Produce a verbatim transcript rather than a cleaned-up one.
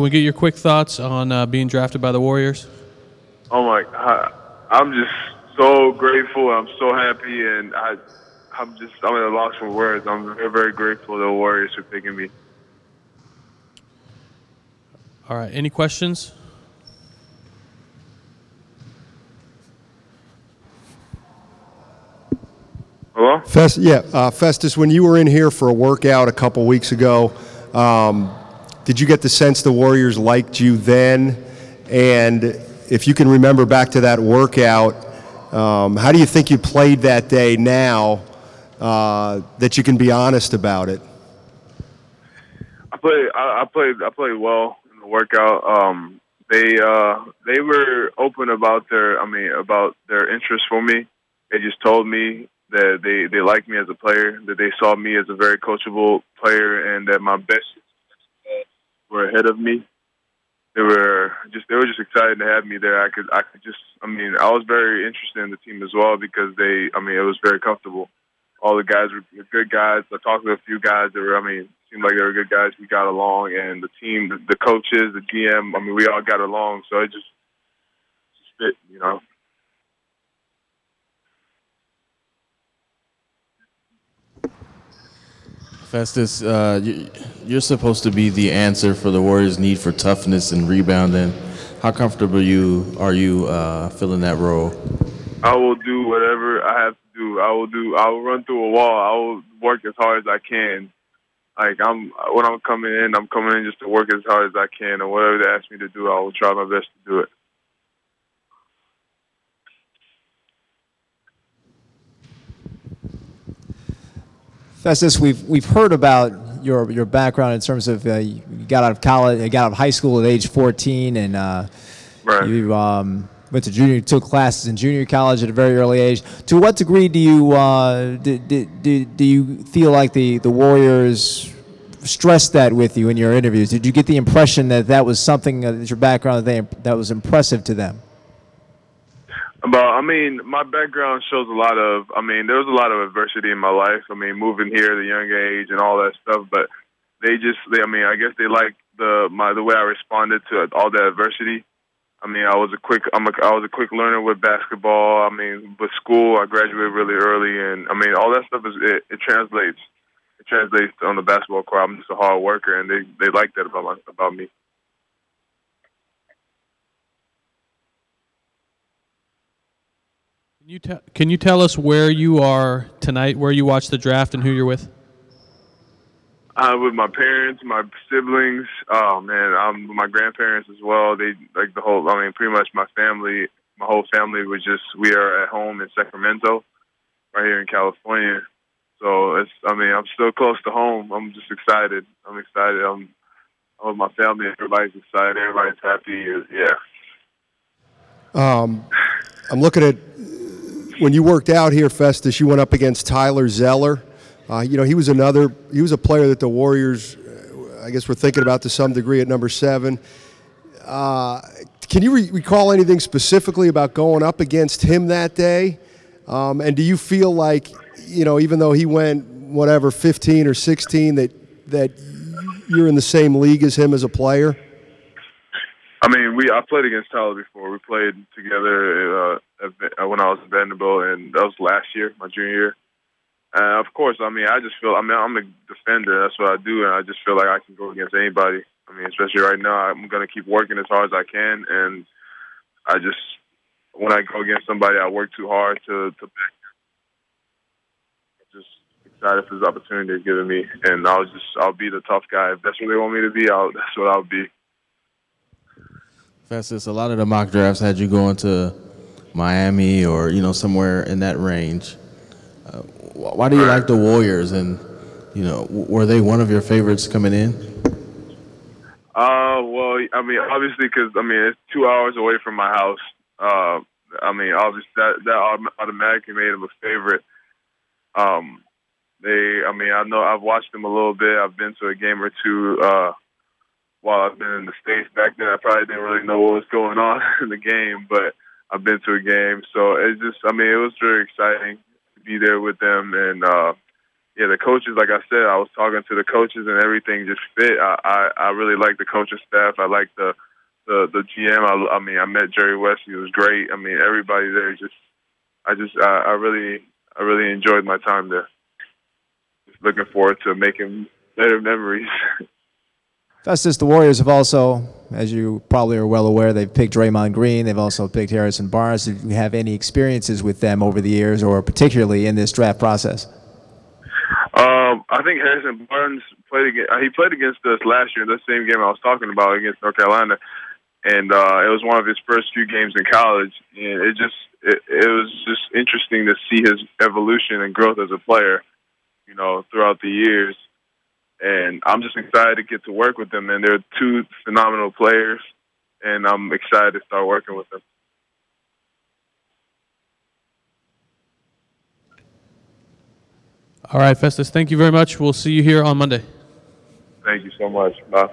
Can we get your quick thoughts on uh, being drafted by the Warriors? Oh, my God. I'm just so grateful. I'm so happy, and I, I'm just I'm at a loss for words. I'm very, very grateful to the Warriors for picking me. All right. Any questions? Hello? Fest, yeah, uh, Festus, when you were in here for a workout a couple weeks ago, um, did you get the sense the Warriors liked you then? And if you can remember back to that workout, um, how do you think you played that day now uh, that you can be honest about it? I played, I, I played, I played well in the workout. Um, they uh, they were open about their, I mean, about their interest for me. They just told me that they, they liked me as a player, that they saw me as a very coachable player, and that my best were ahead of me. They were just they were just excited to have me there. I could I could just I mean I was very interested in the team as well because they I mean it was very comfortable. All the guys were good guys. I talked to a few guys that were I mean seemed like they were good guys. We got along, and the team, the coaches, the G M, I mean we all got along. So it just just fit, you know. Festus, uh, you're supposed to be the answer for the Warriors' need for toughness and rebounding. How comfortable you are you uh, filling that role? I will do whatever I have to do. I will do. I will run through a wall. I will work as hard as I can. Like I'm when I'm coming in, I'm coming in just to work as hard as I can, and whatever they ask me to do, I will try my best to do it. Festus, we've we've heard about your your background in terms of uh, you got out of college, you got out of high school at age fourteen, and uh, right. you um, went to junior, took classes in junior college at a very early age. To what degree do you uh, do, do do you feel like the the Warriors stressed that with you in your interviews? Did you get the impression that that was something uh, that your background that they, that was impressive to them? But, I mean, my background shows a lot of, I mean, there was a lot of adversity in my life. I mean, moving here at a young age and all that stuff. But they just, they, I mean, I guess they liked the my the way I responded to all that adversity. I mean, I was a quick, I'm a, I was a quick learner with basketball. I mean, with school, I graduated really early, and I mean, all that stuff is it, it translates. It translates on the basketball court. I'm just a hard worker, and they they like that about my, about me. You t- can you tell us where you are tonight, where you watch the draft, and who you're with? I'm uh, with my parents, my siblings. Oh man, I'm with my grandparents as well. They like the whole. I mean, pretty much my family, my whole family was just. We are at home in Sacramento, right here in California. So it's. I mean, I'm still close to home. I'm just excited. I'm excited. I'm, I'm with my family. Everybody's excited. Everybody's happy. Yeah. Um, I'm looking at. When you worked out here, Festus, you went up against Tyler Zeller. Uh, you know, he was another, he was a player that the Warriors, I guess, were thinking about to some degree at number seven. Uh, can you re- recall anything specifically about going up against him that day? Um, and do you feel like, you know, even though he went, whatever, fifteen or sixteen, that that you're in the same league as him as a player? I mean, we I played against Tyler before. We played together uh, when I was at Vanderbilt, and that was last year, my junior year. Uh, of course, I mean, I just feel, I mean, I'm a defender. That's what I do, and I just feel like I can go against anybody. I mean, especially right now, I'm going to keep working as hard as I can, and I just, when I go against somebody, I work too hard to, to pick. I'm just excited for this opportunity they've given me, and I'll just, I'll be the tough guy. If that's what they want me to be, I'll, that's what I'll be. Festus, a lot of the mock drafts had you going to Miami or, you know, somewhere in that range. Uh, why do you like the Warriors? And, you know, were they one of your favorites coming in? Uh, well, I mean, obviously because, I mean, it's two hours away from my house. Uh, I mean, obviously that, that automatically made them a favorite. Um, they, I mean, I know I've watched them a little bit. I've been to a game or two, uh, while I've been in the States. Back then, I probably didn't really know what was going on in the game, but I've been to a game. So it's just, I mean, it was very exciting to be there with them. And, uh, yeah, the coaches, like I said, I was talking to the coaches and everything just fit. I, I, I really like the coaching staff. I like the the, the G M. I, I mean, I met Jerry West. He was great. I mean, everybody there just, I just, I, I really, I really enjoyed my time there. Just looking forward to making better memories. Festus, the Warriors have also, as you probably are well aware, they've picked Draymond Green. They've also picked Harrison Barnes. Did you have any experiences with them over the years, or particularly in this draft process? Um, I think Harrison Barnes played against, he played against us last year in the same game I was talking about against North Carolina, and uh, it was one of his first few games in college. And it just it, it was just interesting to see his evolution and growth as a player, you know, throughout the years. And I'm just excited to get to work with them. And they're two phenomenal players, and I'm excited to start working with them. All right, Festus, thank you very much. We'll see you here on Monday. Thank you so much. Bye.